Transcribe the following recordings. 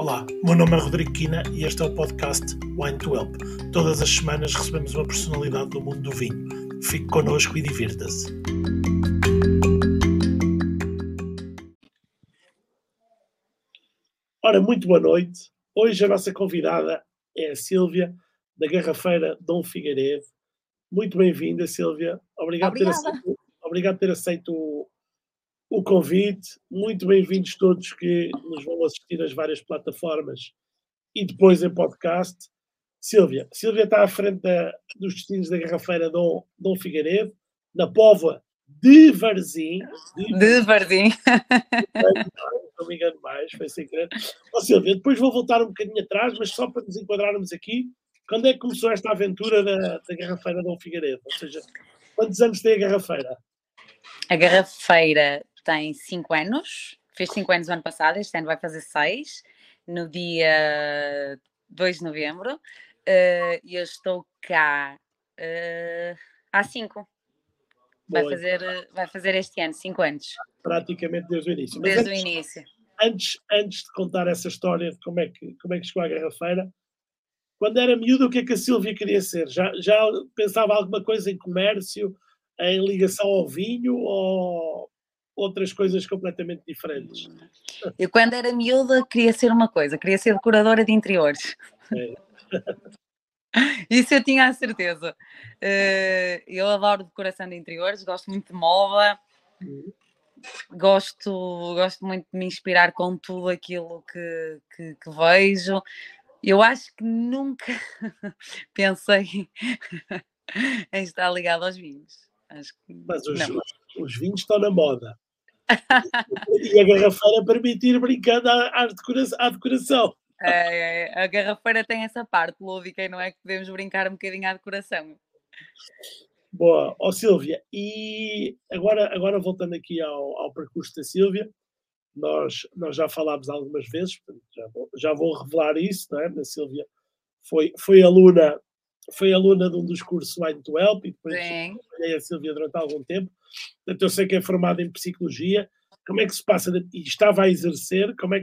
Olá, meu nome é Rodrigo Quina e este é o podcast Wine to Help. Todas as semanas recebemos uma personalidade do mundo do vinho. Fique connosco e divirta-se. Ora, muito boa noite. Hoje a nossa convidada é a Sílvia, da Garrafeira Dom Figueiredo. Muito bem-vinda, Sílvia. Obrigado por ter aceito o convite. Muito bem-vindos todos que nos vão assistir nas várias plataformas e depois em podcast. Sílvia está à frente dos destinos da Garrafeira Dom Figueiredo, na Póvoa de Varzim. De Varzim. Não me engano mais, foi sem querer. Oh, Sílvia, depois vou voltar um bocadinho atrás, mas só para nos enquadrarmos aqui, quando é que começou esta aventura da Garrafeira Dom Figueiredo? Ou seja, quantos anos tem a Garrafeira? A Garrafeira tem 5 anos, fez 5 anos o ano passado, este ano vai fazer 6, no dia 2 de novembro. Eu estou cá há 5. Vai fazer este ano 5 anos. Praticamente desde o início. Mas desde o início. Antes de contar essa história de como é que chegou à Garrafeira, quando era miúda, o que é que a Sílvia queria ser? Já pensava alguma coisa em comércio, em ligação ao vinho ou outras coisas completamente diferentes? Eu, quando era miúda, queria ser uma coisa, queria ser decoradora de interiores. É. Isso eu tinha a certeza. Eu adoro decoração de interiores, gosto muito de moda, gosto muito de me inspirar com tudo aquilo que vejo. Eu acho que nunca pensei em estar ligado aos vinhos. Acho que... Mas os vinhos estão na moda. E a Garrafeira permite ir brincando à decoração. A Garrafeira tem essa parte lúdica, não é? Que podemos brincar um bocadinho à decoração. Boa. Ó, Sílvia, e agora voltando aqui ao percurso da Sílvia, nós já falámos algumas vezes, portanto, já vou revelar isso, não é? A Sílvia foi aluna de um dos cursos Wine to Help e depois trabalhei a Sílvia durante algum tempo. Portanto, eu sei que é formada em psicologia. Como é que se passa? E estava a exercer. Como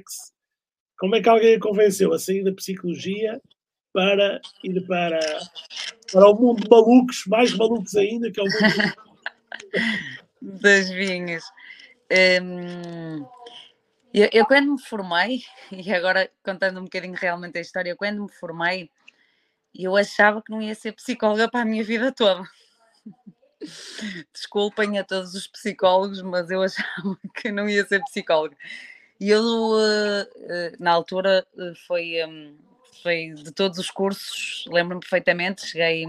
é que alguém a convenceu a sair da psicologia para ir para o mundo de malucos, mais malucos ainda, que é o mundo das vinhas? Eu quando me formei, e agora contando um bocadinho realmente a história, quando me formei, eu achava que não ia ser psicóloga para a minha vida toda. Desculpem a todos os psicólogos, mas eu achava que não ia ser psicóloga. E eu, na altura, foi de todos os cursos, lembro-me perfeitamente, cheguei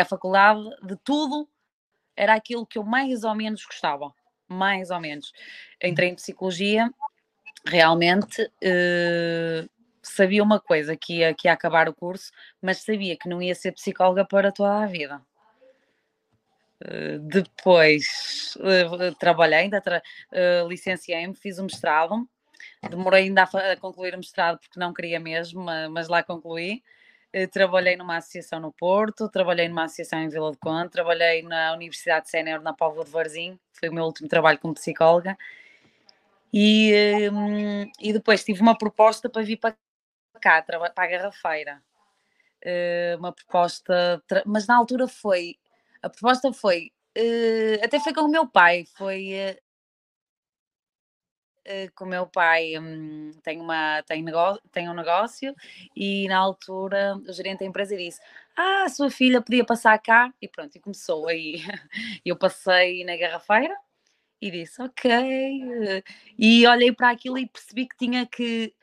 à faculdade, de tudo, era aquilo que eu mais ou menos gostava. Mais ou menos. Entrei em psicologia, realmente... Sabia uma coisa, que ia acabar o curso, mas sabia que não ia ser psicóloga para toda a vida. Depois trabalhei, licenciei-me, fiz o mestrado, demorei ainda a concluir o mestrado porque não queria mesmo, mas lá concluí. Trabalhei numa associação no Porto, trabalhei numa associação em Vila do Conde, trabalhei na Universidade Sénior na Póvoa de Varzim, foi o meu último trabalho como psicóloga. E depois tive uma proposta para vir para cá, para a Garrafeira, uma proposta, mas na altura a proposta foi, até foi com o meu pai, com o meu pai tem um negócio e na altura o gerente da empresa disse, a sua filha podia passar cá e pronto, e começou aí, eu passei na Garrafeira. E disse, ok, e olhei para aquilo e percebi que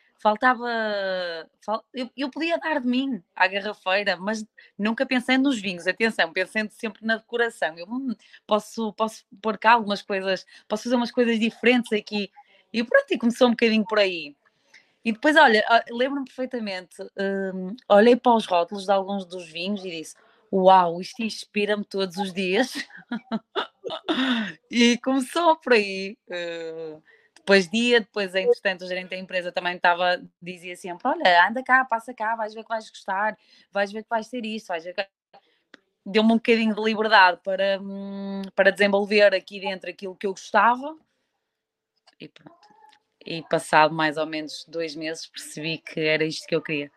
eu podia dar de mim à Garrafeira, mas nunca pensei nos vinhos, atenção, pensando sempre na decoração, eu posso pôr cá algumas coisas, posso fazer umas coisas diferentes aqui, e pronto, e começou um bocadinho por aí. E depois, olha, lembro-me perfeitamente, olhei para os rótulos de alguns dos vinhos e disse, uau, isto inspira-me todos os dias. E começou por aí. Depois, entretanto, o gerente da empresa também dizia sempre, olha, anda cá, passa cá, vais ver que vais gostar, vais ver que vais ter isto, vais ver que... Deu-me um bocadinho de liberdade para desenvolver aqui dentro aquilo que eu gostava. E pronto. e passado mais ou menos 2 meses percebi que era isto que eu queria.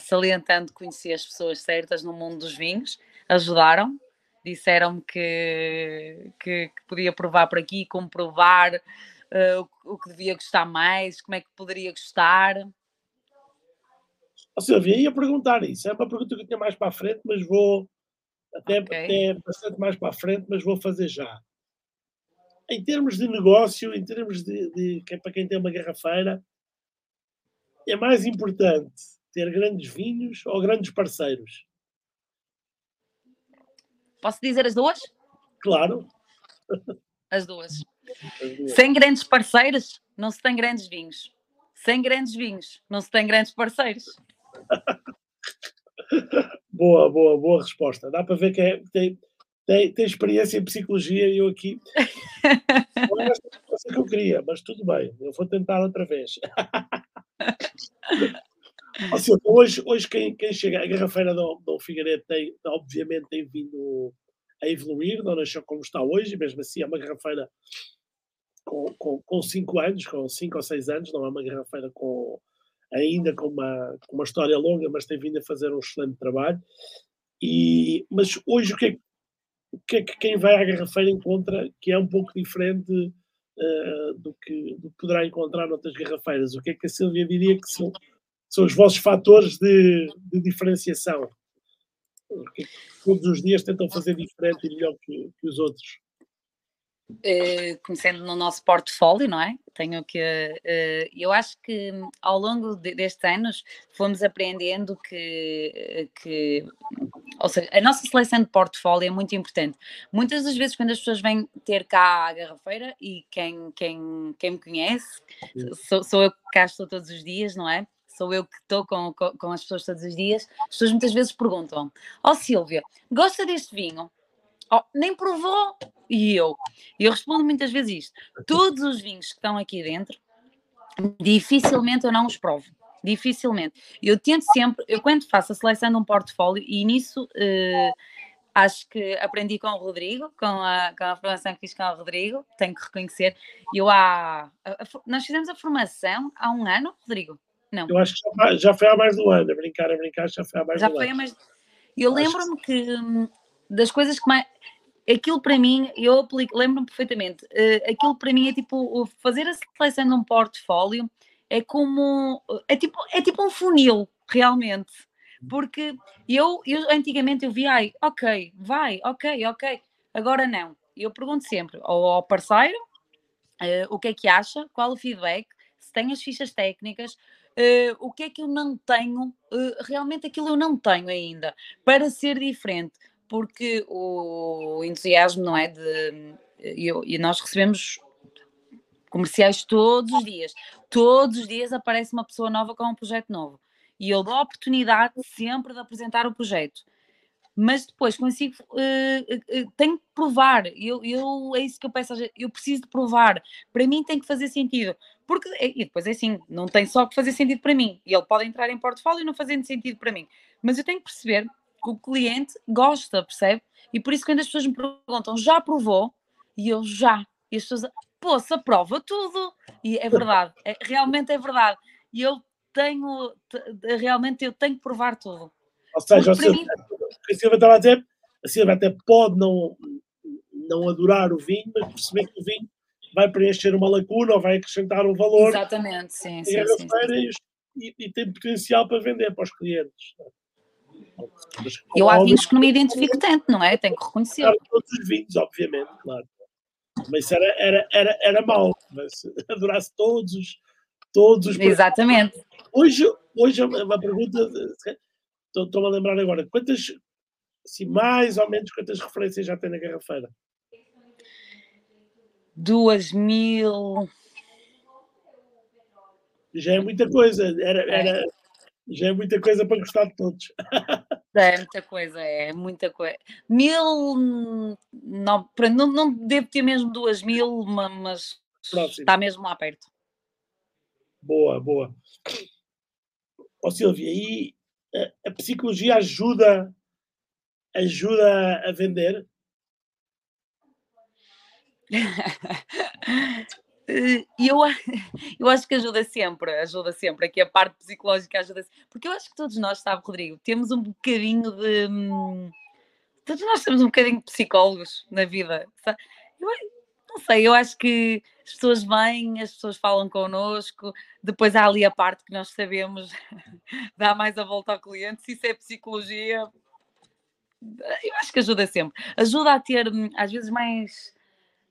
Salientando, conheci as pessoas certas no mundo dos vinhos, ajudaram-me, disseram-me que podia provar por aqui, como provar, o que devia gostar mais, como é que poderia gostar. Silvia, ia perguntar isso, é uma pergunta que eu tinha mais para a frente, mas vou até bastante mais para a frente, mas vou fazer já. Em termos de negócio, em termos de para quem tem uma garrafeira, é mais importante ter grandes vinhos ou grandes parceiros? Posso dizer as duas? Claro. As duas. Sem grandes parceiros, não se tem grandes vinhos. Sem grandes vinhos, não se tem grandes parceiros. Boa resposta. Dá para ver que tem experiência em psicologia e eu aqui. Não era a coisa que eu queria, mas tudo bem. Eu vou tentar outra vez. Assim, hoje quem chega, a Garrafeira Dom Figueiredo tem vindo a evoluir, não nasceu como está hoje, mesmo assim é uma garrafeira com 5 anos, com 5 ou 6 anos, não é uma garrafeira com uma história longa, mas tem vindo a fazer um excelente trabalho. Mas hoje o que é que quem vai à garrafeira encontra que é um pouco diferente do que poderá encontrar noutras garrafeiras? O que é que a Sílvia diria que são os vossos fatores de diferenciação? Porque todos os dias tentam fazer diferente e melhor que os outros. Começando no nosso portfólio, não é? Eu acho que ao longo destes anos fomos aprendendo que, ou seja, a nossa seleção de portfólio é muito importante. Muitas das vezes quando as pessoas vêm ter cá a garrafeira, e quem me conhece, sou eu que cá estou todos os dias, não é? Sou eu que estou com as pessoas todos os dias. As pessoas muitas vezes perguntam: Sílvia, gosta deste vinho? Nem provou? E eu respondo muitas vezes isto: todos os vinhos que estão aqui dentro, dificilmente eu não os provo. Dificilmente. Eu tento sempre, quando faço a seleção de um portfólio, e nisso acho que aprendi com o Rodrigo, com a formação que fiz com o Rodrigo, tenho que reconhecer. Nós fizemos a formação há 1 ano, Rodrigo? Não. Eu acho que já foi há mais de 1 ano, a brincar, já foi há mais de 1 ano. Eu lembro-me que das coisas que mais... Aquilo para mim, eu aplico, lembro-me perfeitamente, aquilo para mim é tipo, fazer a seleção de um portfólio é como... É tipo um funil, realmente. Porque eu antigamente eu via, ok, agora não. Eu pergunto sempre ao parceiro o que é que acha, qual o feedback, se tem as fichas técnicas... o que é que eu não tenho, realmente aquilo eu não tenho ainda, para ser diferente, porque o entusiasmo, não é, e nós recebemos comerciais todos os dias aparece uma pessoa nova com um projeto novo, e eu dou a oportunidade sempre de apresentar o projeto, mas depois consigo, tenho que provar, é isso que eu peço, eu preciso de provar, para mim tem que fazer sentido. Porque, e depois é assim, não tem só que fazer sentido para mim. Ele pode entrar em portfólio não fazendo sentido para mim. Mas eu tenho que perceber que o cliente gosta, percebe? E por isso quando as pessoas me perguntam, já provou? E eu já. E as pessoas, poça, prova tudo. E é verdade, realmente é verdade. E eu tenho, realmente eu tenho que provar tudo. Ou seja, a Sílvia estava a dizer, a Sílvia até pode não adorar o vinho, mas perceber que o vinho vai preencher uma lacuna ou vai acrescentar um valor. Exatamente, sim. E tem potencial para vender para os clientes. Eu há vinhos que não me identifico tanto, não é? Tenho que reconhecer. Todos os vinhos, obviamente, claro. Mas isso era mau, mas adorasse todos os. Exatamente. Hoje é uma pergunta, estou-me a lembrar agora, quantas, assim, mais ou menos, quantas referências já tem na garrafeira? 2.000. Já é muita coisa. Já é muita coisa para gostar de todos. É muita coisa. 1.000, não devo ter mesmo 2.000, mas próximo. Está mesmo lá perto. Boa. Sílvia, e a psicologia ajuda a vender? Eu acho que ajuda sempre, aqui a parte psicológica ajuda sempre, porque eu acho que todos nós, sabe, Rodrigo, temos um bocadinho de... Todos nós temos um bocadinho de psicólogos na vida, sabe? Eu acho que as pessoas vêm, as pessoas falam connosco, depois há ali a parte que nós sabemos, dá mais a volta ao cliente, se isso é psicologia, eu acho que ajuda sempre. Ajuda a ter, às vezes, mais...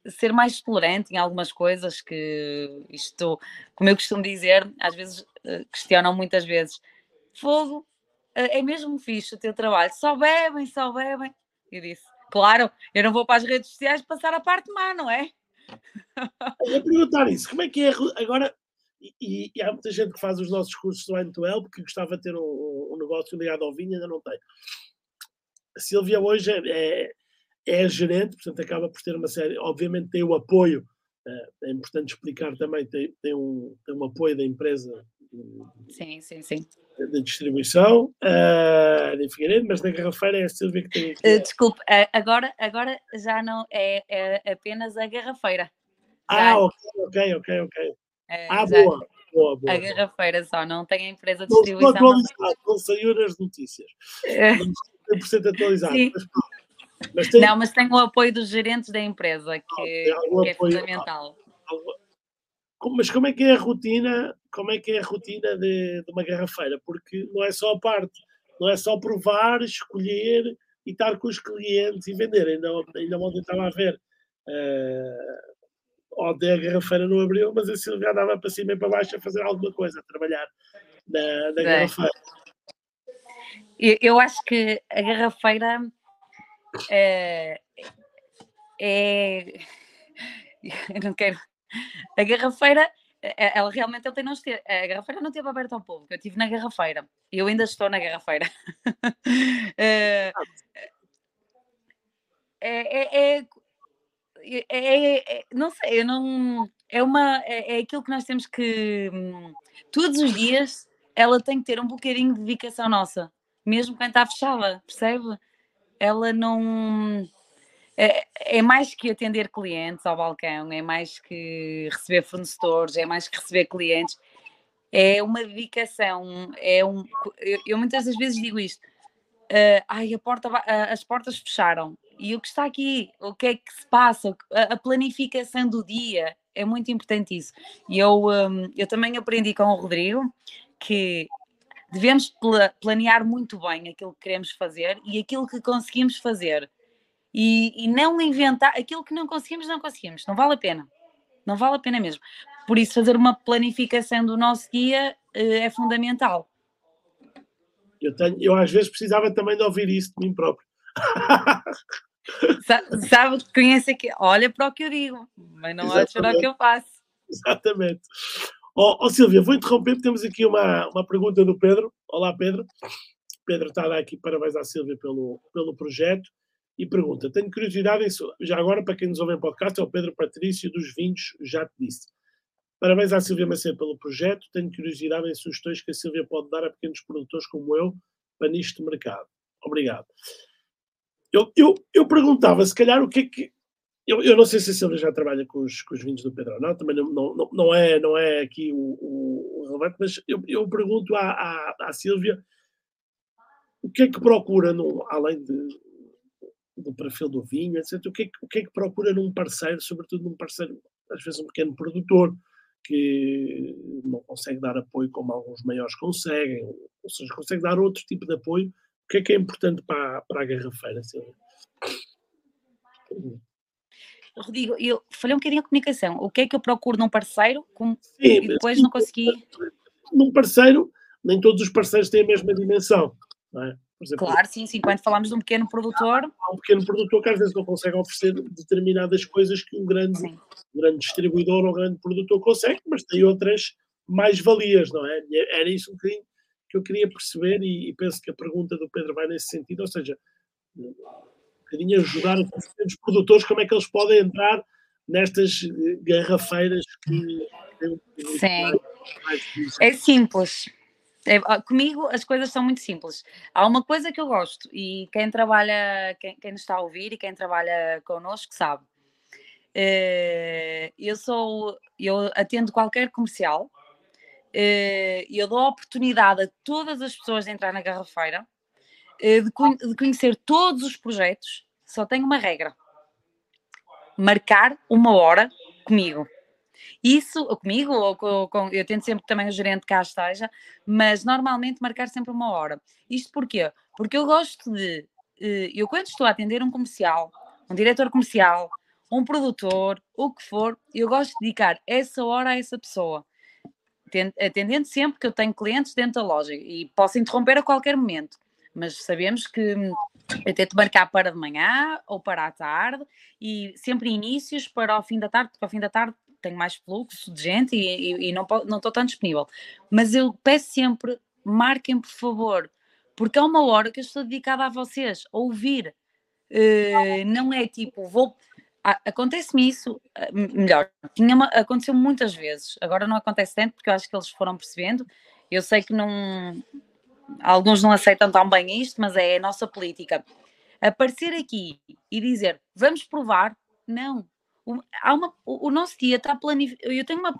ser mais tolerante em algumas coisas que isto, como eu costumo dizer, às vezes questionam muitas vezes. Fogo, é mesmo fixe o teu trabalho, só bebem. Eu disse, claro, eu não vou para as redes sociais passar a parte má, não é? Eu ia perguntar isso, como é que é agora, e há muita gente que faz os nossos cursos do Wine to Help, que gostava de ter um negócio ligado ao vinho, ainda não tem. A Sílvia hoje é gerente, portanto acaba por ter uma série, obviamente tem o apoio, é importante explicar também, tem um apoio da empresa sim. Da distribuição de Figueiredo, mas na Garrafeira é a Sílvia que tem... Desculpe, agora já não é apenas a Garrafeira. Já... ok. Boa. A Garrafeira só, não tem a empresa de distribuição. Não saiu nas notícias. Não 100% atualizado, mas pronto. Mas tem o apoio dos gerentes da empresa, que é fundamental. Mas como é que é a rotina? Como é que é a rotina de uma garrafeira? Porque não é só a parte, não é só provar, escolher e estar com os clientes e vender. Ainda ontem estava a ver. Ontem a garrafeira não abriu, mas a Silvia andava para cima e para baixo a fazer alguma coisa, a trabalhar na garrafeira. Eu acho que a garrafeira. Eu não quero. A garrafeira, ela realmente ela tem não esteve. A garrafeira não esteve aberta ao público. Eu estive na garrafeira. Eu ainda estou na garrafeira. Não sei. Eu não é uma é aquilo que nós temos que todos os dias ela tem que ter um bocadinho de dedicação nossa, mesmo quando está fechada, percebe? Ela não... É mais que atender clientes ao balcão, é mais que receber fornecedores, é mais que receber clientes. É uma dedicação, eu muitas das vezes digo isto. As portas fecharam. E o que está aqui, o que é que se passa, a planificação do dia, é muito importante isso. E eu também aprendi com o Rodrigo que... devemos planear muito bem aquilo que queremos fazer e aquilo que conseguimos fazer. E não inventar... Aquilo que não conseguimos. Não vale a pena. Não vale a pena mesmo. Por isso, fazer uma planificação do nosso dia é fundamental. Eu às vezes precisava também de ouvir isso de mim próprio. Sabe, conhece aqui. Olha para o que eu digo, mas não olha para o que eu faço. Exatamente. Sílvia, vou interromper porque temos aqui uma pergunta do Pedro. Olá, Pedro. Pedro está a dar aqui parabéns à Sílvia pelo projeto e pergunta, tenho curiosidade, já agora para quem nos ouve em podcast, é o Pedro Patrício dos Vinhos, já te disse. Parabéns à Sílvia Macedo pelo projeto, tenho curiosidade em sugestões que a Sílvia pode dar a pequenos produtores como eu para nicho de mercado. Obrigado. Eu perguntava, se calhar, o que é que... Eu não sei se a Sílvia já trabalha com os vinhos do Pedro ou não, também não é aqui o relevante, mas eu pergunto à Sílvia o que é que procura, além do perfil do vinho, etc., o que é que procura num parceiro, sobretudo num parceiro, às vezes um pequeno produtor, que não consegue dar apoio como alguns maiores conseguem, ou seja, consegue dar outro tipo de apoio. O que é importante para a garrafeira, Sílvia? Rodrigo, eu falei um bocadinho a comunicação. O que é que eu procuro num parceiro e depois não consegui... Num parceiro, nem todos os parceiros têm a mesma dimensão, não é? Por exemplo, claro, sim. Quando falamos de um pequeno produtor... Há um pequeno produtor que às vezes não consegue oferecer determinadas coisas que um grande distribuidor ou um grande produtor consegue, mas tem outras mais-valias, não é? Era isso um bocadinho que eu queria perceber e penso que a pergunta do Pedro vai nesse sentido, ou seja... ajudar os produtores, como é que eles podem entrar nestas garrafeiras que... Sim, é simples. Comigo as coisas são muito simples. Há uma coisa que eu gosto e quem trabalha, quem nos está a ouvir e quem trabalha connosco sabe. eu atendo qualquer comercial, eu dou a oportunidade a todas as pessoas de entrar na Garrafeira, de conhecer todos os projetos. Só tenho uma regra: marcar uma hora comigo. Isso, ou comigo, ou com, eu tento sempre que também o gerente cá esteja, mas normalmente marcar sempre uma hora. Isto porquê? Porque eu gosto de, eu quando estou a atender um comercial, um diretor comercial, um produtor, o que for, eu gosto de dedicar essa hora a essa pessoa, atendendo sempre que eu tenho clientes dentro da loja e posso interromper a qualquer momento, mas sabemos que eu tento marcar para de manhã ou para a tarde e sempre inícios para o fim da tarde, porque ao fim da tarde tenho mais fluxo de gente e não estou tão disponível. Mas eu peço sempre, marquem por favor, porque é uma hora que eu estou dedicada a vocês, a ouvir. Não é tipo, vou... Acontece-me isso, melhor, aconteceu muitas vezes, agora não acontece tanto porque eu acho que eles foram percebendo. Eu sei que não... Alguns não aceitam tão bem isto, mas é a nossa política. Aparecer aqui e dizer, vamos provar, não. O nosso dia está planificado, eu tenho uma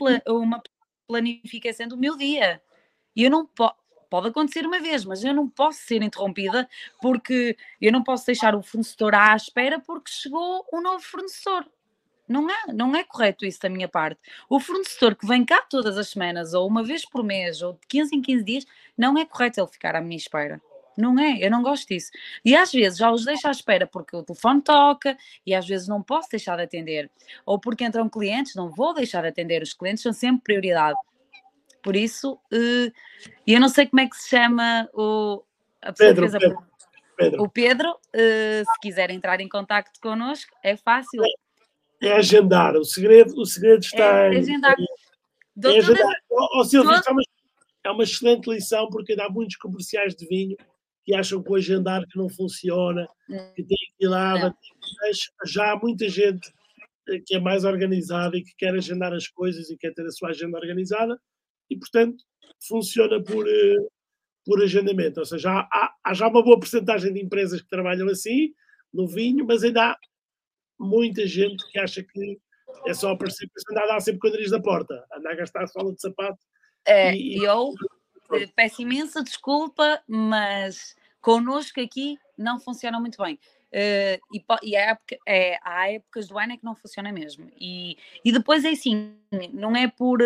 planificação do meu dia, e eu não posso, pode acontecer uma vez, mas eu não posso ser interrompida, porque eu não posso deixar o fornecedor à espera porque chegou um novo fornecedor. Não é correto isso da minha parte. O fornecedor que vem cá todas as semanas, ou uma vez por mês, ou de 15 em 15 dias, não é correto ele ficar à minha espera. Não é, eu não gosto disso. E às vezes já os deixo à espera porque o telefone toca e às vezes não posso deixar de atender. Ou porque entram clientes, não vou deixar de atender. Os clientes são sempre prioridade. Por isso, eu não sei como é que se chama a pessoa Pedro, que fez a pergunta. Pedro. O Pedro, se quiser entrar em contacto connosco, é fácil. É agendar. O segredo está em... agendar. Silvia, é uma excelente lição, porque há muitos comerciais de vinho que acham que o agendar que não funciona, que tem que ir lá, mas já há muita gente que é mais organizada e que quer agendar as coisas e quer ter a sua agenda organizada e, portanto, funciona por agendamento. Ou seja, há já uma boa percentagem de empresas que trabalham assim, no vinho, mas ainda há muita gente que acha que é só aparecer, porque andar a dar sempre quadrilhos da porta, andar a gastar a sola de sapato. Eu peço imensa desculpa, mas connosco aqui não funciona muito bem. Há épocas do ano é que não funciona mesmo. E depois é assim, não é por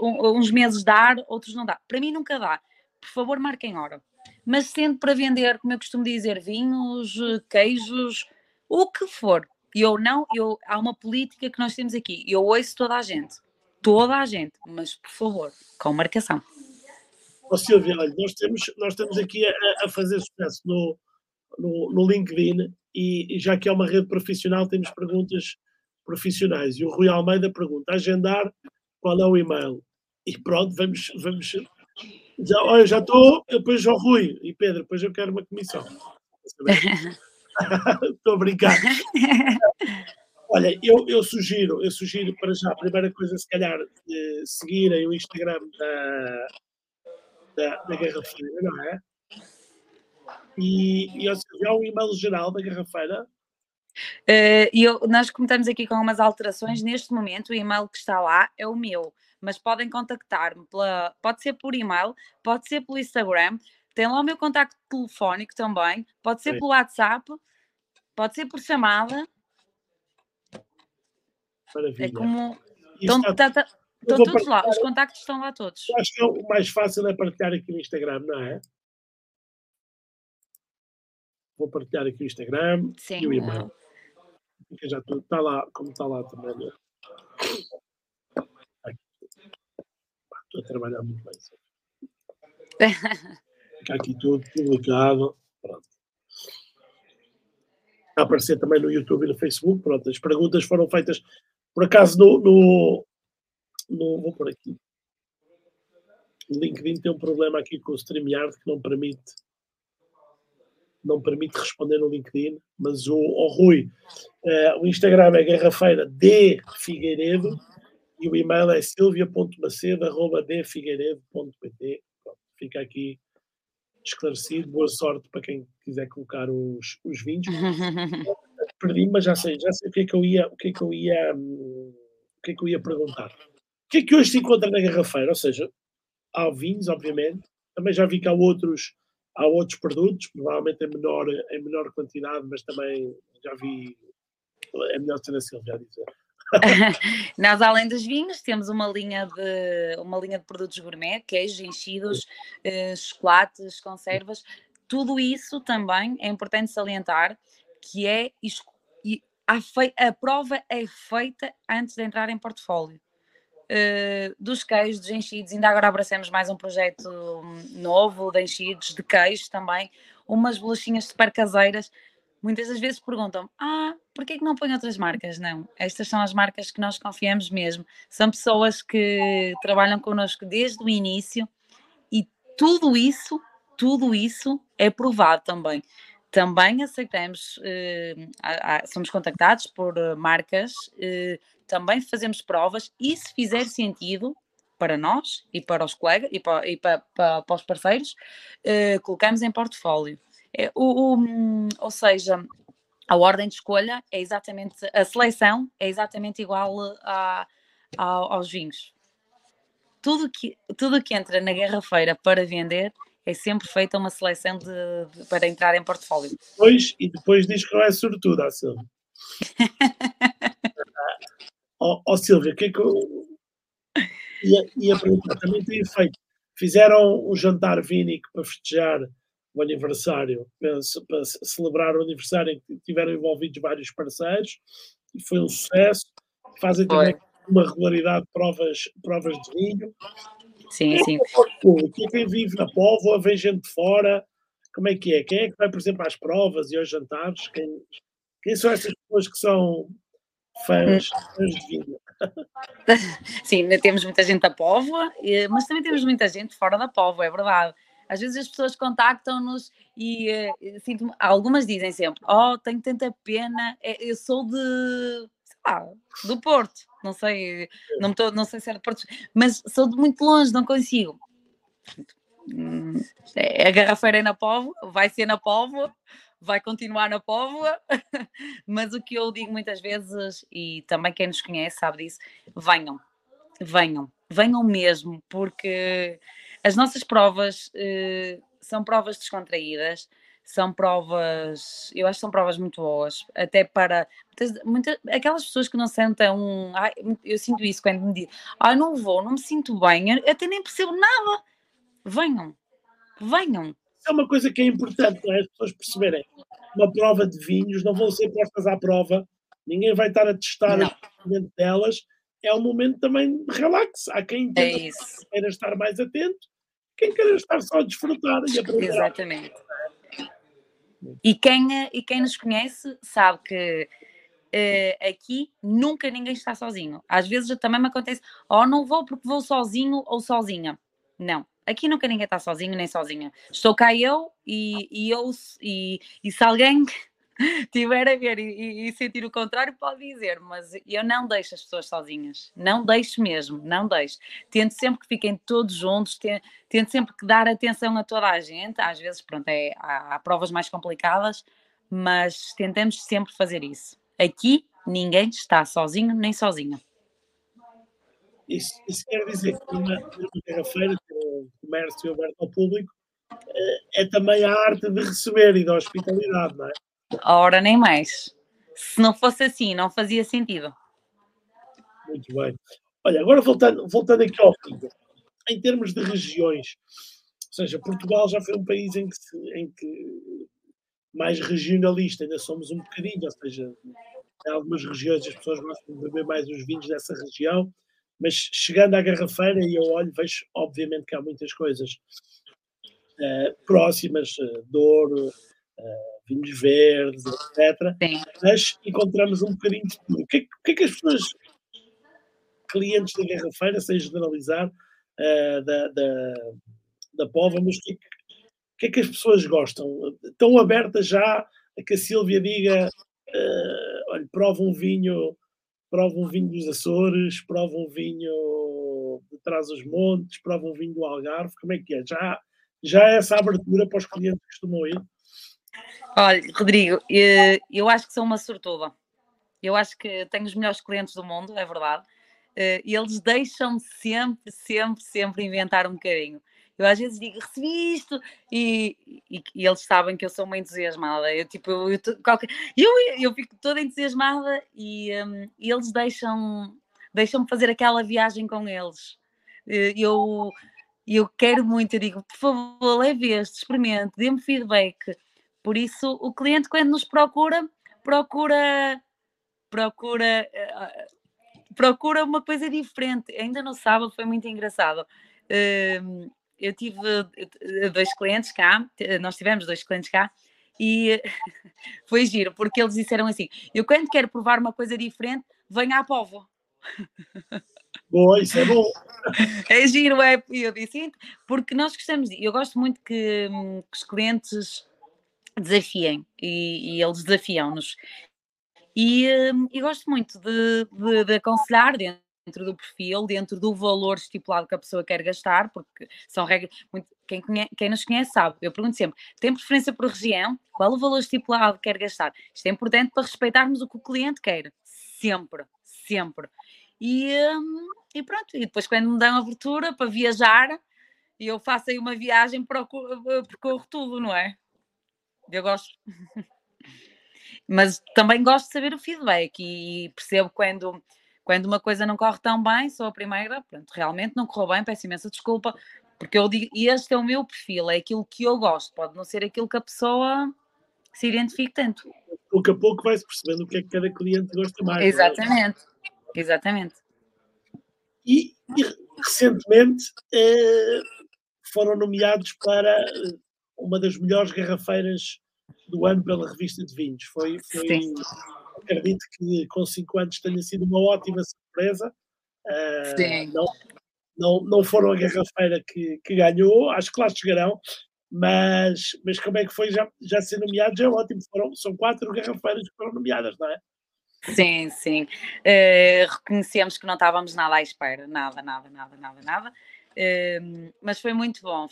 uns meses dar, outros não dá. Para mim nunca dá. Por favor, marquem hora. Mas sendo para vender, como eu costumo dizer, vinhos, queijos, o que for. Há uma política que nós temos aqui. Eu ouço toda a gente. Mas por favor, com marcação. Silvia, olha, nós estamos aqui a fazer sucesso no LinkedIn e já que é uma rede profissional, temos perguntas profissionais. E o Rui Almeida pergunta, agendar, qual é o e-mail? E pronto, vamos. Já estou, depois ao Rui e Pedro, depois eu quero uma comissão. Estou a brincar. Olha, eu sugiro para já, a primeira coisa, se calhar, seguirem o Instagram da Garrafeira, não é? E há um e-mail geral da Garrafeira? Nós comentamos aqui com algumas alterações. Neste momento, o e-mail que está lá é o meu, mas podem contactar-me, pode ser por e-mail, pode ser pelo Instagram, tem lá o meu contacto telefónico também, pode ser pelo WhatsApp, pode ser por chamada. Maravilha. É como... Estão todos lá, os contactos estão lá todos. Acho que o mais fácil é partilhar aqui no Instagram, não é? Vou partilhar aqui o Instagram. Sim, e o e-mail. Já está lá, como está lá também. Né? Estou a trabalhar muito bem. Fica aqui tudo publicado. Pronto. A aparecer também no YouTube e no Facebook. Pronto, as perguntas foram feitas por acaso no vou por aqui. O LinkedIn tem um problema aqui com o StreamYard que não permite responder no LinkedIn, mas o Rui, o Instagram é Garrafeira de Figueiredo e o e-mail é silvia.macedo@dfigueiredo.pt. Fica aqui esclarecido. Boa sorte para quem quiser colocar os vinhos. Perdi, mas já sei o que é que eu ia que é que eu ia perguntar? O que é que hoje se encontra na Garrafeira? Ou seja, há vinhos, obviamente, também já vi que há outros produtos, provavelmente em menor quantidade, mas também já vi, é melhor ser assim, já dizer. Nós, além dos vinhos, temos uma linha de produtos gourmet, queijos, enchidos, chocolates, conservas, tudo isso também é importante salientar que é a prova é feita antes de entrar em portfólio. Dos queijos, dos enchidos, ainda agora abracemos mais um projeto novo de enchidos, de queijos também, umas bolachinhas super caseiras. Muitas das vezes perguntam-me, porquê que não põem outras marcas? Não, estas são as marcas que nós confiamos mesmo. São pessoas que trabalham connosco desde o início e tudo isso é provado também. Também aceitamos, somos contactados por marcas, também fazemos provas e se fizer sentido para nós e para os colegas e para os parceiros, colocamos em portfólio. Ou seja, a ordem de escolha é exatamente, a seleção é exatamente igual aos vinhos. Tudo que entra na Garrafeira para vender é sempre feita uma seleção para entrar em portfólio. E depois diz que não é sortuda, Sílvia. Sílvia, o que é que eu ia perguntar? Também tem feito. Fizeram um jantar vínico para festejar o aniversário, para celebrar o aniversário em que tiveram envolvidos vários parceiros, e foi um sucesso. Fazem também uma regularidade de provas de vinho. Sim, sim. Quem vive na Póvoa, vem gente de fora, como é que é? Quem é que vai, por exemplo, às provas e aos jantares? Quem são essas pessoas que são fãs de vinho? Sim, temos muita gente da Póvoa, mas também temos muita gente fora da Póvoa, é verdade. Às vezes as pessoas contactam-nos e algumas dizem sempre, tenho tanta pena, eu sou de... do Porto, não sei se é do Porto, mas sou de muito longe, não consigo. A Garrafeira é na Póvoa, vai ser na Póvoa, vai continuar na Póvoa, mas o que eu digo muitas vezes, e também quem nos conhece sabe disso, venham mesmo, porque as nossas provas são provas descontraídas, eu acho que são provas muito boas, até para aquelas pessoas que não sentem eu sinto isso quando me dizem, não vou, não me sinto bem, eu até nem percebo nada. Venham. É uma coisa que é importante, não é? As pessoas perceberem, uma prova de vinhos, não vão ser postas à prova, ninguém vai estar a testar o momento delas, é um momento também de relax, há quem queira estar mais atento, quem queira estar só a desfrutar e aprender. Exatamente. E quem nos conhece sabe que aqui nunca ninguém está sozinho. Às vezes também me acontece, não vou porque vou sozinho ou sozinha. Não, aqui nunca ninguém está sozinho nem sozinha. Estou cá eu e se alguém tiver a ver e sentir o contrário pode dizer, mas eu não deixo as pessoas sozinhas. Não deixo mesmo, não deixo. Tento sempre que fiquem todos juntos, tento sempre que dar atenção a toda a gente. Às vezes, pronto, há provas mais complicadas, mas tentamos sempre fazer isso. Aqui, ninguém está sozinho nem sozinha. Isso quer dizer que na Garrafeira, o comércio aberto ao público, é também a arte de receber e da hospitalidade, não é? Ora, nem mais. Se não fosse assim, não fazia sentido. Muito bem. Olha, agora voltando aqui ao vinho, em termos de regiões, ou seja, Portugal já foi um país em que mais regionalista, ainda somos um bocadinho, ou seja, em algumas regiões as pessoas gostam de beber mais os vinhos dessa região, mas chegando à Garrafeira, e eu olho, vejo, obviamente, que há muitas coisas próximas, Douro, vinhos verdes, etc. Sim. Mas encontramos um bocadinho de tudo. O que é que as pessoas, clientes da Garrafeira, sem generalizar, da Póvoa, mas o que é que as pessoas gostam? Estão abertas já a que a Sílvia diga, olha, prova um vinho dos Açores, prova um vinho de Trás-os-Montes, prova um vinho do Algarve, como é que é? Já é essa abertura para os clientes que costumam ir? Olha, Rodrigo, eu acho que sou uma sortuda. Eu acho que tenho os melhores clientes do mundo, é verdade. eles deixam-me sempre inventar um bocadinho. Eu às vezes digo, recebi isto, e eles sabem que eu sou uma entusiasmada. Eu fico toda entusiasmada e eles deixam-me fazer aquela viagem com eles. Eu quero muito, eu digo, por favor, leve este, experimente, dê-me feedback. Por isso, o cliente, quando nos procura uma coisa diferente. Ainda no sábado foi muito engraçado. Eu tive dois clientes cá, nós tivemos dois clientes cá, e foi giro, porque eles disseram assim, eu quando quero provar uma coisa diferente, venho à Póvoa. Boa, isso é bom. É giro, é, eu disse, porque nós gostamos, eu gosto muito que os clientes desafiem, e eles desafiam-nos. E gosto muito de aconselhar dentro do perfil, dentro do valor estipulado que a pessoa quer gastar, porque são regras, quem nos conhece sabe, eu pergunto sempre, tem preferência por região? Qual o valor estipulado que quer gastar? Isto é importante para respeitarmos o que o cliente quer, sempre. E pronto, e depois quando me dão abertura para viajar, eu faço aí uma viagem, percorro tudo, não é? Eu gosto. Mas também gosto de saber o feedback e percebo quando uma coisa não corre tão bem, sou a primeira, pronto, realmente não correu bem, peço imensa desculpa, porque eu digo, este é o meu perfil, é aquilo que eu gosto, pode não ser aquilo que a pessoa se identifique tanto. Pouco a pouco vai-se percebendo o que é que cada cliente gosta mais. Exatamente, é? Exatamente. E recentemente foram nomeados para uma das melhores garrafeiras do ano pela revista de vinhos. Acredito que com 5 anos tenha sido uma ótima surpresa. Sim. Não foram a garrafeira que ganhou, acho que lá chegarão, mas como é que foi já ser nomeados? É ótimo, são 4 garrafeiras que foram nomeadas, não é? Sim. Reconhecemos que não estávamos nada à espera, nada. Mas foi muito bom.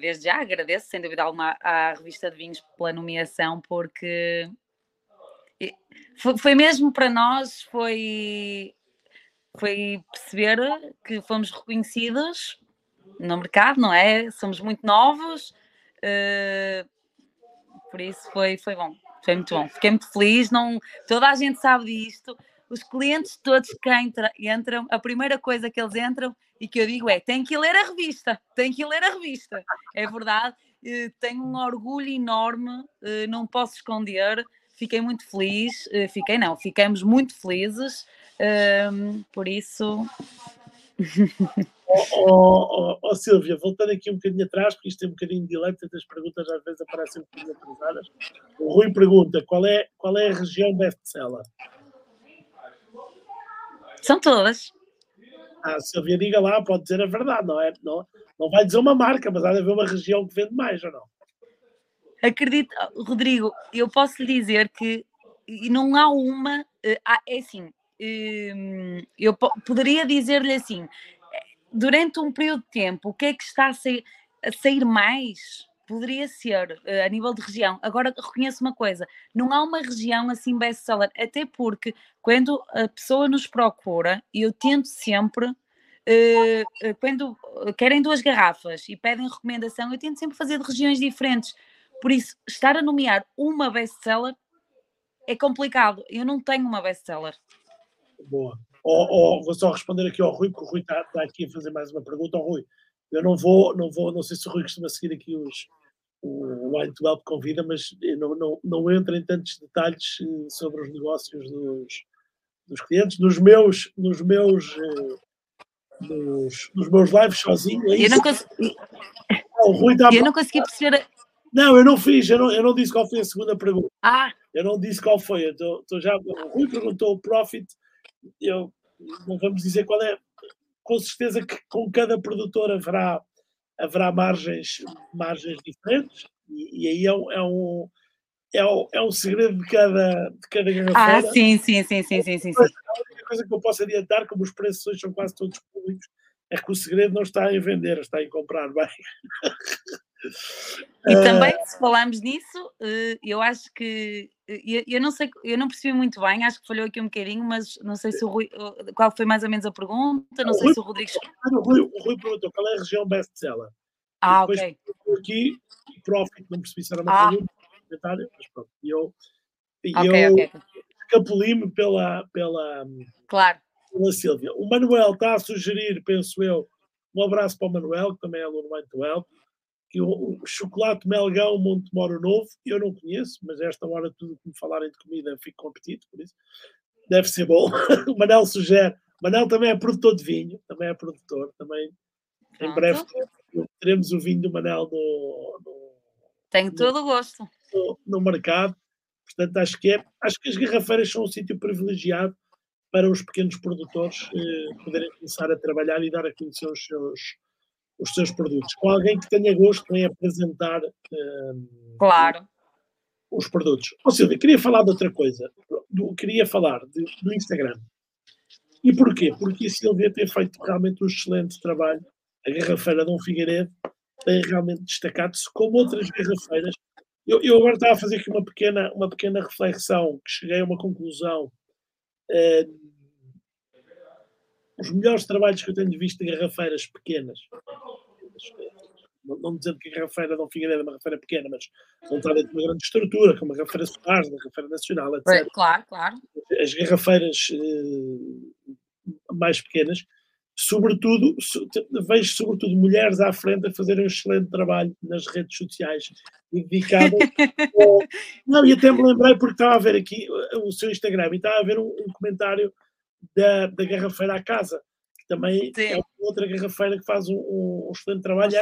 Desde já agradeço, sem dúvida alguma, à revista de vinhos pela nomeação, porque foi mesmo para nós, foi perceber que fomos reconhecidos no mercado, não é? Somos muito novos, por isso foi bom, foi muito bom. Fiquei muito feliz, toda a gente sabe disto. Os clientes todos que entram, a primeira coisa que eles entram e que eu digo é, tem que ler a revista, é verdade, tenho um orgulho enorme, não posso esconder, ficamos muito felizes, por isso... Sílvia, voltando aqui um bocadinho atrás, porque isto é um bocadinho de delay, as perguntas às vezes aparecem um bocadinho atrasadas. O Rui pergunta, qual é a região best-seller? São todas. Sílvia, diga lá, pode dizer a verdade, não é? Não vai dizer uma marca, mas há de haver uma região que vende mais, ou não? Acredito, Rodrigo, eu posso lhe dizer que não há uma... É assim, eu poderia dizer-lhe assim, durante um período de tempo, o que é que está a sair mais? Poderia ser, a nível de região. Agora, reconheço uma coisa, não há uma região assim best-seller, até porque quando a pessoa nos procura, eu tento sempre, quando querem 2 garrafas e pedem recomendação, eu tento sempre fazer de regiões diferentes. Por isso, estar a nomear uma best-seller é complicado. Eu não tenho uma best-seller. Boa. Vou só responder aqui ao Rui, porque o Rui está aqui a fazer mais uma pergunta. Ao Rui, eu não vou, não sei se o Rui costuma seguir aqui o Wine to Help convida, mas não entro em tantos detalhes sobre os negócios dos clientes. Nos meus lives sozinho, é isso? Eu não consegui perceber... Não, eu não fiz, eu não disse qual foi a segunda pergunta. Eu não disse qual foi, o Rui perguntou o profit... não vamos dizer qual é, com certeza que com cada produtor haverá margens diferentes e aí é um segredo de cada garrafeira. Sim. A única coisa que eu posso adiantar, como os preços hoje são quase todos públicos, é que o segredo não está em vender, está em comprar bem. E também, se falarmos nisso, eu acho que eu não sei, eu não percebi muito bem, acho que falhou aqui um bocadinho, mas não sei se o Rui, qual foi mais ou menos a pergunta, não sei se o Rodrigo... O Rui perguntou qual é a região best-seller. Ah, ok. Aqui, profit, não percebi se era uma pergunta, mas pronto, eu escapuli-me pela Sílvia. O Manuel está a sugerir, penso eu, um abraço para o Manuel, que também é aluno do Wine to Help, que o chocolate Melgão Montemoro Novo, eu não conheço, mas esta hora tudo que me falarem de comida fico com apetite, por isso deve ser bom. O Manel sugere, Manel também é produtor de vinho, também é produtor, também em breve teremos o vinho do Manel Tenho todo o gosto. No mercado, portanto acho que as garrafeiras são um sítio privilegiado para os pequenos produtores poderem começar a trabalhar e dar a conhecer os seus produtos, com alguém que tenha gosto em apresentar os produtos. Ou seja, eu queria falar de outra coisa, queria falar do Instagram. E porquê? Porque a Sílvia tem feito realmente um excelente trabalho, a Garrafeira Dom Figueiredo tem realmente destacado-se como outras garrafeiras. Eu agora estava a fazer aqui uma pequena reflexão, que cheguei a uma conclusão. Os melhores trabalhos que eu tenho visto em garrafeiras pequenas, não dizendo que a Garrafeira Dom Figueiredo é uma garrafeira pequena, mas montada de uma grande estrutura, como a Garrafeira Solar, a Garrafeira Nacional, etc. Claro. As garrafeiras mais pequenas, vejo sobretudo mulheres à frente a fazerem um excelente trabalho nas redes sociais, dedicadas ao... Não, e até me lembrei porque estava a ver aqui o seu Instagram e estava a ver um comentário da garrafeira à casa, que também Sim. é outra garrafeira que faz um excelente trabalho.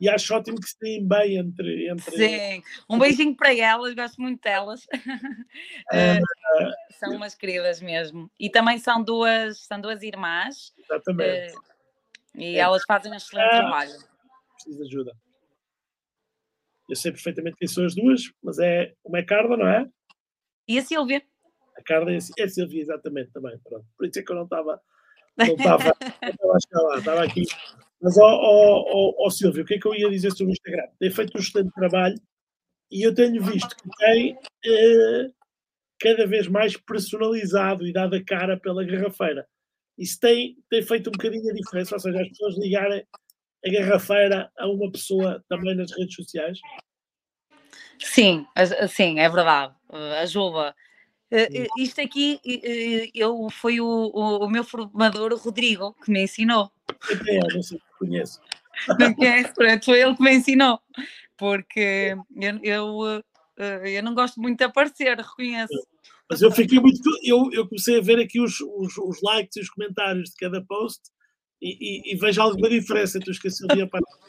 E acho ótimo que se deem bem entre... Sim, um beijinho para elas, gosto muito delas. São umas queridas mesmo. E também são duas irmãs. Exatamente. E elas fazem um excelente trabalho. Preciso de ajuda. Eu sei perfeitamente quem são as duas, mas uma é Carla, não é? E a Sílvia. A Carla é a Sílvia, exatamente, também. Pronto. Por isso é que eu não estava aqui. Mas, Sílvia, o que é que eu ia dizer sobre o Instagram? Tem feito um excelente trabalho e eu tenho visto que tem cada vez mais personalizado e dado a cara pela garrafeira. Isso tem feito um bocadinho a diferença, ou seja, as pessoas ligarem a garrafeira a uma pessoa também nas redes sociais. Sim, é verdade. Ajuda. Isto aqui foi o meu formador, o Rodrigo, que me ensinou. Não sei se conheço. Não conheço, pronto, foi ele que me ensinou. Porque eu não gosto muito de aparecer, reconheço. Mas eu fiquei muito... Eu comecei a ver aqui os likes e os comentários de cada post e vejo alguma diferença entre os que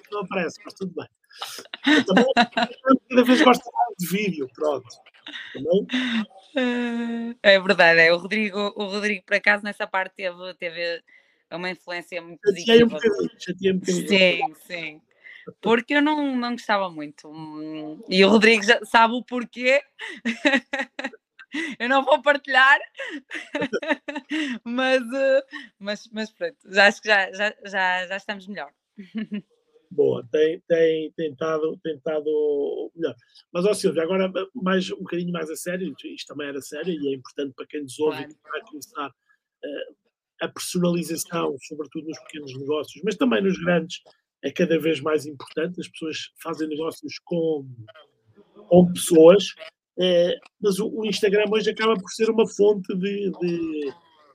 não aparece, mas tudo bem. Eu também cada vez gosto mais de vídeo, pronto. É verdade, é. O Rodrigo, por acaso, nessa parte teve uma influência muito positiva. Sim. Porque eu não gostava muito. E o Rodrigo já sabe o porquê. Eu não vou partilhar. Mas pronto, acho que já estamos melhor. Boa, tem tentado melhor. Mas, Sílvia, agora mais um bocadinho mais a sério, isto também era sério e é importante para quem nos ouve e que vai começar a personalização, sobretudo nos pequenos negócios, mas também nos grandes, é cada vez mais importante. As pessoas fazem negócios com pessoas, mas o Instagram hoje acaba por ser uma fonte de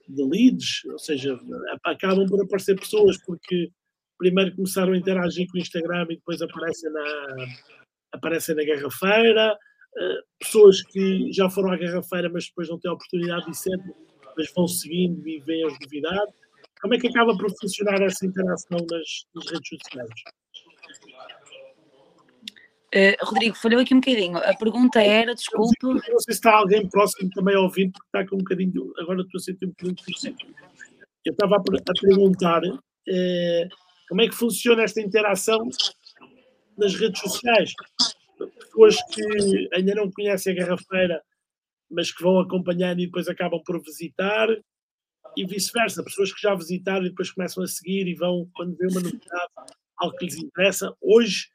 leads, ou seja, acabam por aparecer pessoas porque... Primeiro começaram a interagir com o Instagram e depois aparecem na garrafeira. Pessoas que já foram à garrafeira, mas depois não têm a oportunidade de sempre, mas vão seguindo e veem as novidades. Como é que acaba por funcionar essa interação nas redes sociais? Rodrigo, falhou aqui um bocadinho. A pergunta era, desculpe... Não sei se está alguém próximo também a ouvir, porque está com um bocadinho... Agora estou a sentir um bocadinho por cento. Eu estava a perguntar... Como é que funciona esta interação nas redes sociais? Pessoas que ainda não conhecem a garrafeira, mas que vão acompanhando e depois acabam por visitar, e vice-versa. Pessoas que já visitaram e depois começam a seguir e vão, quando vê uma novidade, algo que lhes interessa. Hoje,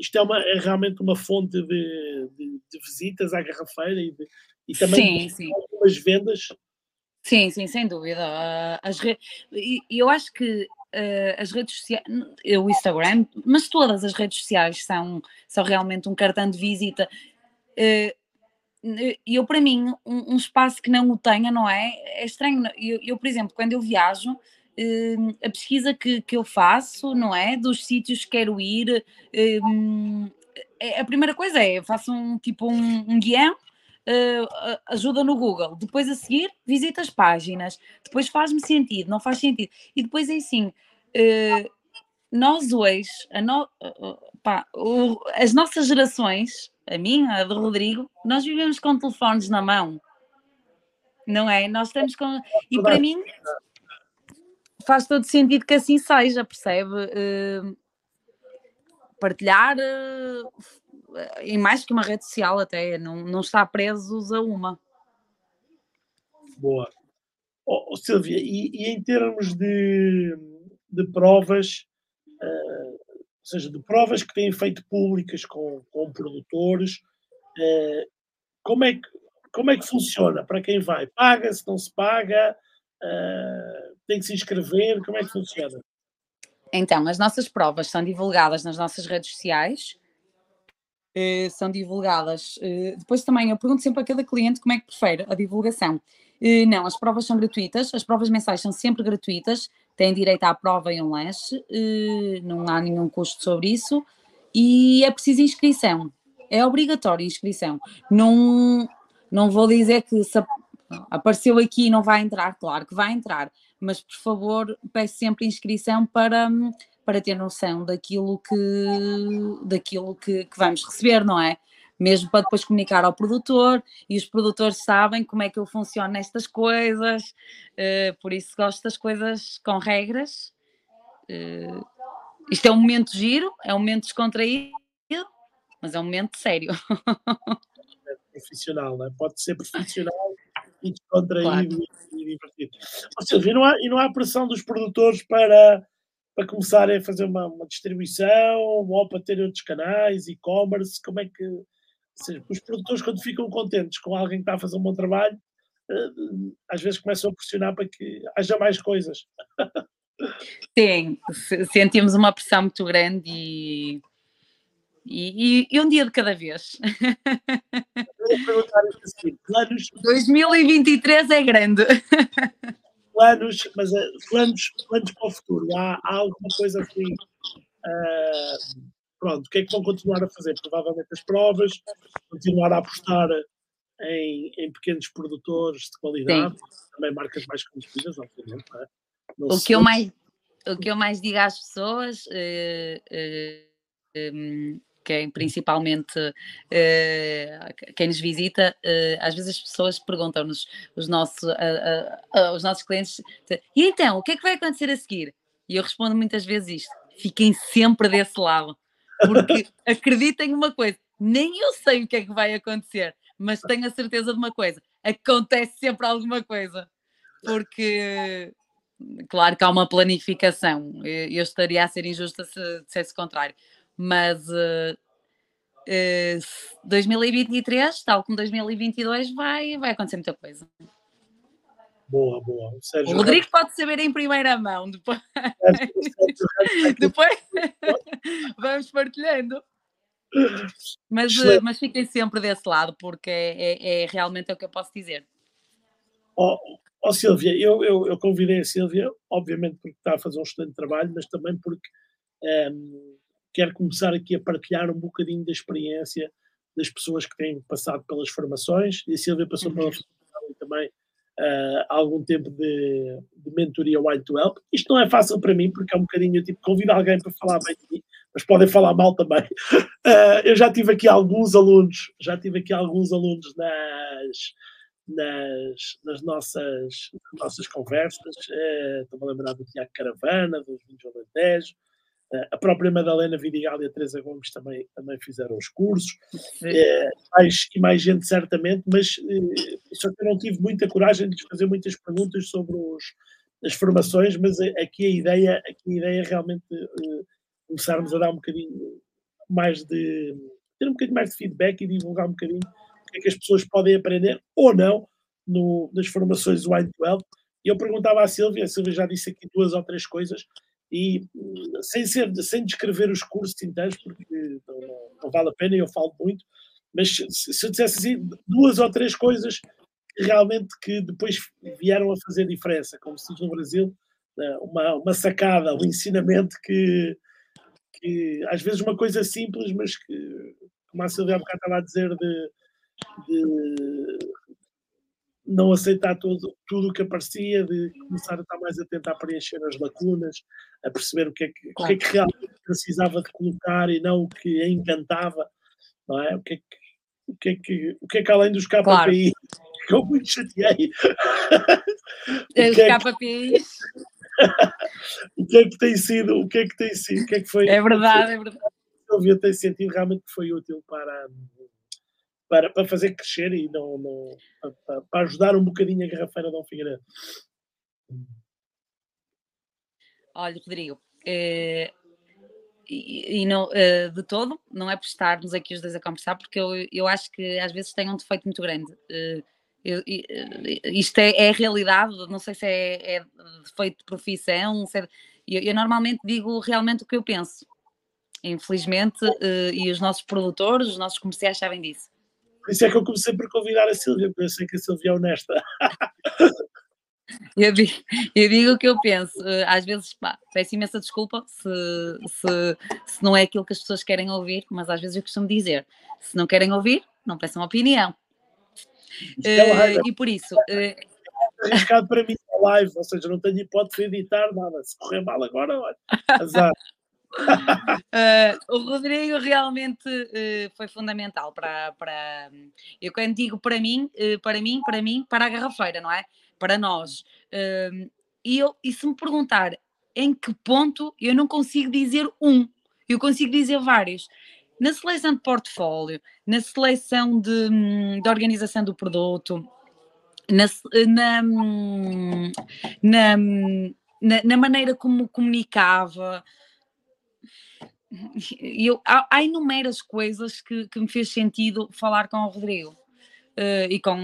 Isto é, é realmente uma fonte de visitas à Garrafeira e também de algumas vendas. Sim, sim, sem dúvida. Eu acho que as redes sociais, o Instagram, mas todas as redes sociais são realmente um cartão de visita. Eu, para mim, um espaço que não o tenha, não é? É estranho. Eu por exemplo, quando eu viajo, a pesquisa que eu faço, não é? Dos sítios que quero ir, a primeira coisa é, eu faço um guião, ajuda no Google, depois a seguir visito as páginas, depois faz-me sentido, não faz sentido, e depois é assim, nós hoje, as nossas gerações, a minha, a do Rodrigo, nós vivemos com telefones na mão, não é? Nós estamos com... E para mim faz todo sentido que assim seja, percebe? Partilhar em mais que uma rede social até, não está presos a uma. Boa. Sílvia, e em termos de provas, ou seja, de provas que têm feito públicas com produtores, como é que funciona? Para quem vai? Paga-se, não se paga? Tem que se inscrever? Como é que funciona? Então, as nossas provas são divulgadas nas nossas redes sociais, são divulgadas. Depois também eu pergunto sempre a cada cliente como é que prefere a divulgação. Não, as provas são gratuitas, as provas mensais são sempre gratuitas, têm direito à prova e um lanche, não há nenhum custo sobre isso, e é preciso inscrição, é obrigatória a inscrição. Não vou dizer que se apareceu aqui e não vai entrar, claro que vai entrar, mas por favor peço sempre inscrição para ter noção daquilo que vamos receber, não é? Mesmo para depois comunicar ao produtor, e os produtores sabem como é que eu funciono nestas coisas, por isso gosto das coisas com regras. Isto é um momento giro, é um momento descontraído, mas é um momento sério. É profissional, não é? Pode ser profissional e descontraído, claro. E divertido. Ou seja, e não há pressão dos produtores para começarem a fazer uma distribuição, ou para terem outros canais, e-commerce, como é que... Ou seja, os produtores, quando ficam contentes com alguém que está a fazer um bom trabalho, às vezes começam a pressionar para que haja mais coisas. Sim, sentimos uma pressão muito grande e um dia de cada vez. Eu ia perguntar assim, planos... 2023 é grande. Planos para o futuro. Há alguma coisa assim, pronto, o que é que vão continuar a fazer? Provavelmente as provas, continuar a apostar em pequenos produtores de qualidade, também marcas mais conhecidas, obviamente. Não é? O que eu mais digo às pessoas, quem principalmente quem nos visita, às vezes as pessoas perguntam-nos, os nossos clientes, e então, o que é que vai acontecer a seguir? E eu respondo muitas vezes isto: fiquem sempre desse lado, porque acreditem numa coisa, nem eu sei o que é que vai acontecer, mas tenho a certeza de uma coisa: acontece sempre alguma coisa, porque... Claro que há uma planificação, eu estaria a ser injusta se dissesse o contrário, mas 2023, tal como 2022, vai acontecer muita coisa. Boa, boa. Sérgio, o Rodrigo pode saber em primeira mão, depois, depois vamos partilhando. Mas fiquem sempre desse lado, porque é realmente o que eu posso dizer. Sílvia, eu convidei a Sílvia, obviamente porque está a fazer um excelente trabalho, mas também porque quero começar aqui a partilhar um bocadinho da experiência das pessoas que têm passado pelas formações, e a Sílvia passou pela formação e também há algum tempo de mentoria Wine to Help. Isto não é fácil para mim, porque é um bocadinho, tipo, convido alguém para falar bem de mim, mas podem falar mal também. Eu já tive aqui alguns alunos, nas nossas conversas, estou-me a lembrar do Thiago Caravana, dos vinhos do Alentejo, a própria Madalena Vidigal e a Teresa Gomes também fizeram os cursos, mais gente certamente, mas só que eu não tive muita coragem de lhes fazer muitas perguntas sobre as formações, mas aqui a ideia é realmente começarmos a dar um bocadinho mais de ter um bocadinho mais de feedback e divulgar um bocadinho o que é que as pessoas podem aprender ou não nas formações do Wine to Help. E eu perguntava à Sílvia, a Sílvia já disse aqui 2 ou 3 coisas, e sem descrever os cursos inteiros, porque não vale a pena e eu falo muito, mas se eu dissesse assim, 2 ou 3 coisas realmente que depois vieram a fazer diferença, como se diz no Brasil, uma sacada, um ensinamento que às vezes uma coisa simples, mas que, como a Sílvia há bocado estava a dizer, de não aceitar tudo o que aparecia, de começar a estar mais atento a preencher as lacunas, a perceber o que é que realmente precisava de colocar e não o que a encantava, não é? O que é que além dos KPI, que eu muito chateei, o que é que tem sido, o que é que foi? É verdade, é verdade. Eu tenho sentido realmente que foi útil para fazer crescer e para ajudar um bocadinho a Garrafeira Dom Figueiredo. Olha, Rodrigo, de todo, não é por estarmos aqui os dois a conversar, porque eu acho que às vezes tem um defeito muito grande. Isto é a realidade, não sei se é defeito de profissão, eu normalmente digo realmente o que eu penso. Infelizmente, e os nossos produtores, os nossos comerciais sabem disso. Por isso é que eu comecei por convidar a Sílvia, porque eu sei que a Sílvia é honesta. Eu digo o que eu penso. Às vezes, peço imensa desculpa se não é aquilo que as pessoas querem ouvir, mas às vezes eu costumo dizer, se não querem ouvir, não peçam opinião. E por isso... É arriscado para mim a live, ou seja, não tenho hipótese de editar nada. Se correr mal agora, olha, azar. O Rodrigo realmente foi fundamental para eu quando digo para mim, para a Garrafeira, não é? Para nós. E se me perguntar em que ponto, eu não consigo dizer um, eu consigo dizer vários. Na seleção de portfólio, na seleção de organização do produto, na maneira como comunicava. Há inúmeras coisas que me fez sentido falar com o Rodrigo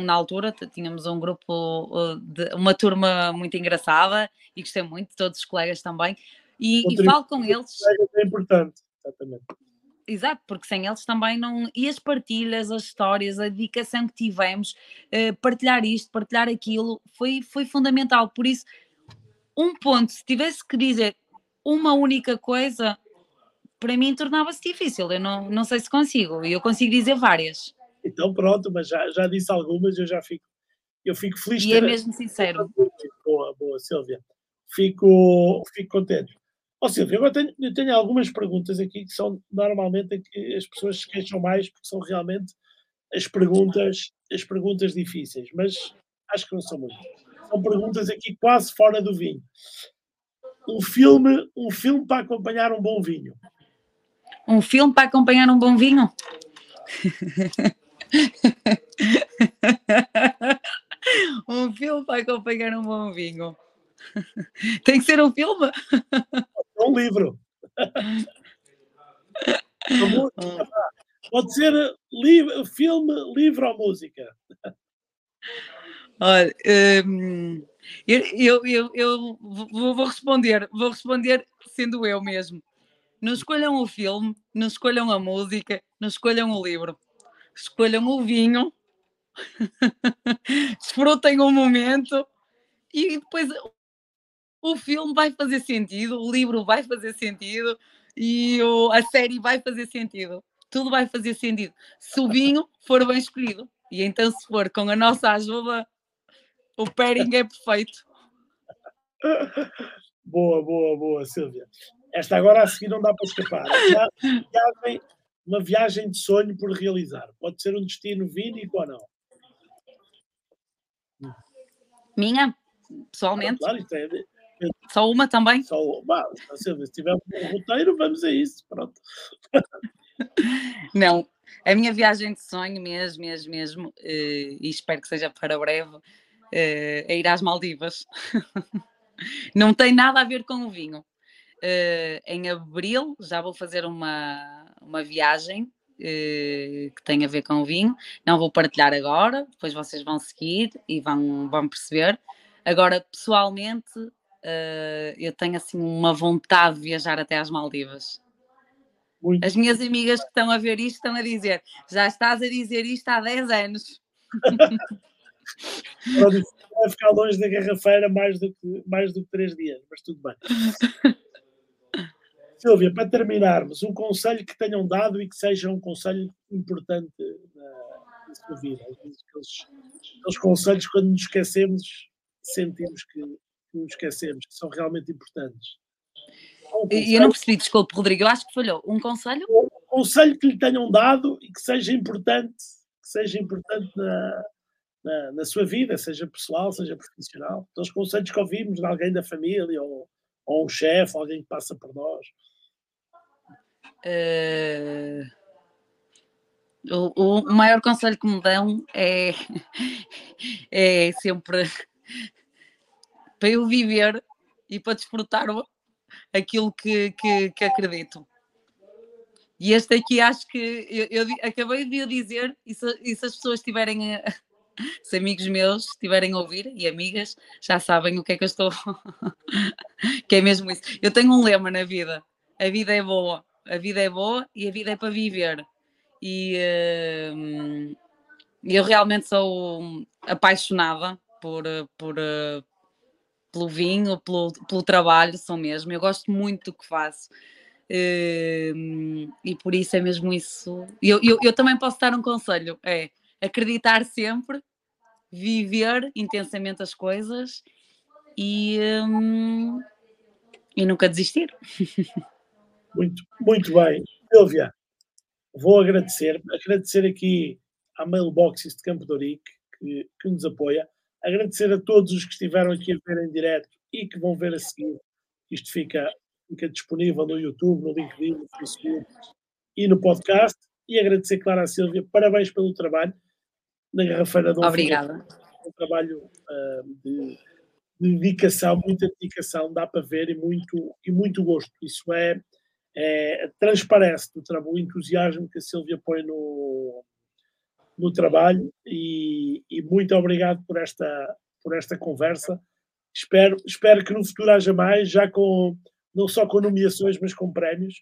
na altura tínhamos um grupo, uma turma muito engraçada e gostei muito, todos os colegas também e falo com eles. É importante, exatamente. Exato, porque sem eles também não... E as partilhas, as histórias, a dedicação que tivemos, partilhar isto, partilhar aquilo, foi fundamental. Por isso, um ponto, se tivesse que dizer uma única coisa, para mim tornava-se difícil, eu não sei se consigo, e eu consigo dizer várias. Então pronto, mas já disse algumas, eu fico feliz. E é mesmo sincero. Boa, Sílvia, fico contente. Ó Sílvia, agora eu tenho algumas perguntas aqui que são normalmente a que as pessoas se queixam mais, porque são realmente as perguntas difíceis, mas acho que não são muito. São perguntas aqui quase fora do vinho. Um filme para acompanhar um bom vinho. Um filme para acompanhar um bom vinho? Um filme para acompanhar um bom vinho. Tem que ser um filme? Um livro. Pode ser filme, livro ou música. Olha, eu vou responder sendo eu mesmo. Não escolham o filme, não escolham a música, não escolham o livro. Escolham o vinho, desfrutem o momento e depois o filme vai fazer sentido, o livro vai fazer sentido e a série vai fazer sentido. Tudo vai fazer sentido. Se o vinho for bem escolhido. E então se for com a nossa ajuda... O pairing é perfeito. Boa, Sílvia. Esta agora a seguir não dá para escapar. Uma viagem de sonho por realizar. Pode ser um destino vínico ou não? Minha? Pessoalmente? Claro, só uma também? Só uma. Sílvia, se tiver um roteiro, vamos a isso. Pronto. Não. A minha viagem de sonho mesmo, e espero que seja para breve, a ir às Maldivas. Não tem nada a ver com o vinho. Em abril já vou fazer uma uma viagem que tem a ver com o vinho. Não vou partilhar agora, depois vocês vão seguir e vão perceber. Agora, pessoalmente, eu tenho assim uma vontade de viajar até às Maldivas. Muito. As minhas amigas que estão a ver isto estão a dizer, já estás a dizer isto há 10 anos. Vai ficar longe da Garrafeira mais do que 3 dias, mas tudo bem. Sílvia, para terminarmos, um conselho que tenham dado e que seja um conselho importante na sua vida. Aqueles conselhos, quando nos esquecemos, sentimos que nos esquecemos, que são realmente importantes. Um conselho, eu não percebi, desculpe, Rodrigo, eu acho que falhou. Um conselho? Um conselho que lhe tenham dado e que seja importante na sua vida, seja pessoal, seja profissional. Então, os conselhos que ouvimos de alguém da família ou um chefe, alguém que passa por nós. O maior conselho que me dão é sempre para eu viver e para desfrutar aquilo que acredito. E este aqui acho que eu acabei de o dizer, e se as pessoas tiverem se amigos meus estiverem a ouvir, e amigas, já sabem o que é que eu estou que é mesmo isso. Eu tenho um lema na vida: a vida é boa e a vida é para viver. E eu realmente sou apaixonada pelo vinho, pelo trabalho, sou mesmo. Eu gosto muito do que faço. E por isso é mesmo isso. Eu também posso dar um conselho, é acreditar sempre, viver intensamente as coisas e nunca desistir. Muito, muito bem. Sílvia, vou agradecer aqui à Mailboxes de Campo de Ourique que nos apoia, agradecer a todos os que estiveram aqui a ver em direto e que vão ver a seguir. Isto fica disponível no YouTube, no LinkedIn, no Facebook e no podcast. E agradecer, claro, à Sílvia. Parabéns pelo trabalho na Garrafeira Dom Figueiredo. Obrigada. Um trabalho de dedicação, muita dedicação, dá para ver, e muito gosto. Isso transparece o entusiasmo que a Sílvia põe no trabalho, e muito obrigado por esta conversa. Espero que no futuro haja mais, já com... não só com nomeações, mas com prémios.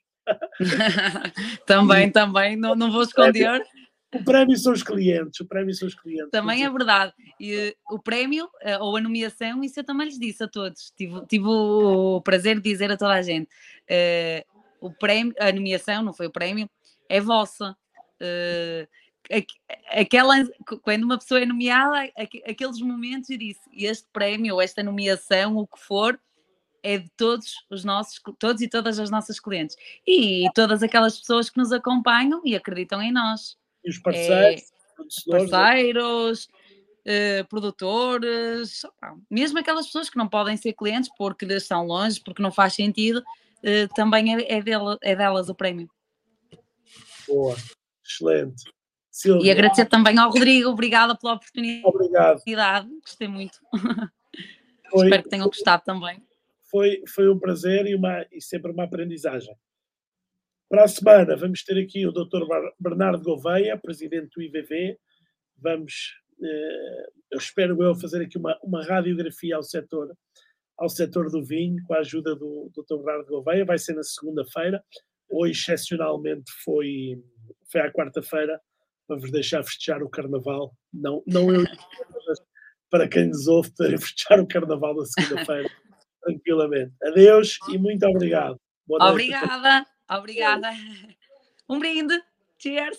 também, não vou esconder. O prémio são os clientes, Também é verdade. E o prémio, ou a nomeação, isso eu também lhes disse a todos. Tive o prazer de dizer a toda a gente. O prémio, a nomeação, não foi o prémio, é vossa. Quando uma pessoa é nomeada, aqueles momentos, eu disse, este prémio, ou esta nomeação, o que for, é de todos e todas as nossas clientes e todas aquelas pessoas que nos acompanham e acreditam em nós. E os parceiros, produtores, mesmo aquelas pessoas que não podem ser clientes porque estão longe, porque não faz sentido, também é delas o prémio. Boa, excelente. Sílvia. E agradecer também ao Rodrigo, obrigada pela oportunidade. Obrigado. Gostei muito. Espero que tenham gostado também. Foi um prazer e sempre uma aprendizagem. Para a semana vamos ter aqui o Dr. Bernardo Gouveia, presidente do IBV. Vamos, eu espero fazer aqui uma radiografia ao setor do vinho, com a ajuda do Dr. Bernardo Gouveia. Vai ser na segunda-feira. Hoje, excepcionalmente, foi à quarta-feira, para vos deixar festejar o Carnaval. Não eu, mas para quem nos ouve, para festejar o Carnaval na segunda-feira. Tranquilamente. Adeus e muito obrigado. Boa noite. Obrigada. Um brinde. Cheers.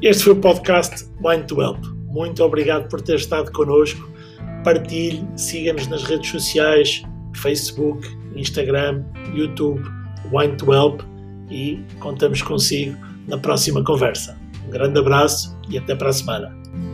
Este foi o podcast Wine to Help. Muito obrigado por ter estado connosco. Partilhe, siga-nos nas redes sociais, Facebook, Instagram, YouTube, Wine to Help, e contamos consigo na próxima conversa. Um grande abraço e até para a semana.